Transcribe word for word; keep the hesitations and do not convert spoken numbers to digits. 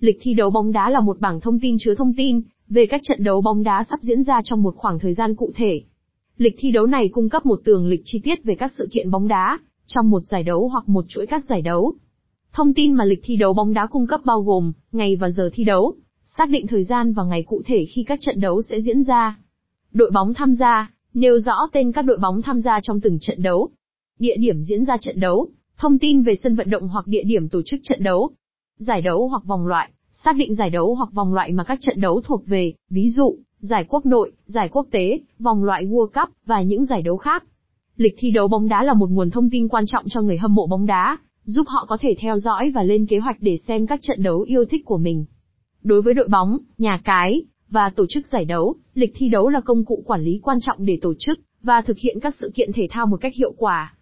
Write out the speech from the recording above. Lịch thi đấu bóng đá là một bảng thông tin chứa thông tin về các trận đấu bóng đá sắp diễn ra trong một khoảng thời gian cụ thể. Lịch thi đấu này cung cấp một tường lịch chi tiết về các sự kiện bóng đá trong một giải đấu hoặc một chuỗi các giải đấu. Thông tin mà lịch thi đấu bóng đá cung cấp bao gồm ngày và giờ thi đấu, xác định thời gian và ngày cụ thể khi các trận đấu sẽ diễn ra. Đội bóng tham gia, nêu rõ tên các đội bóng tham gia trong từng trận đấu. Địa điểm diễn ra trận đấu, thông tin về sân vận động hoặc địa điểm tổ chức trận đấu. Giải đấu hoặc vòng loại, xác định giải đấu hoặc vòng loại mà các trận đấu thuộc về, ví dụ, giải quốc nội, giải quốc tế, vòng loại World Cup và những giải đấu khác. Lịch thi đấu bóng đá là một nguồn thông tin quan trọng cho người hâm mộ bóng đá, giúp họ có thể theo dõi và lên kế hoạch để xem các trận đấu yêu thích của mình. Đối với đội bóng, nhà cái và tổ chức giải đấu, lịch thi đấu là công cụ quản lý quan trọng để tổ chức và thực hiện các sự kiện thể thao một cách hiệu quả.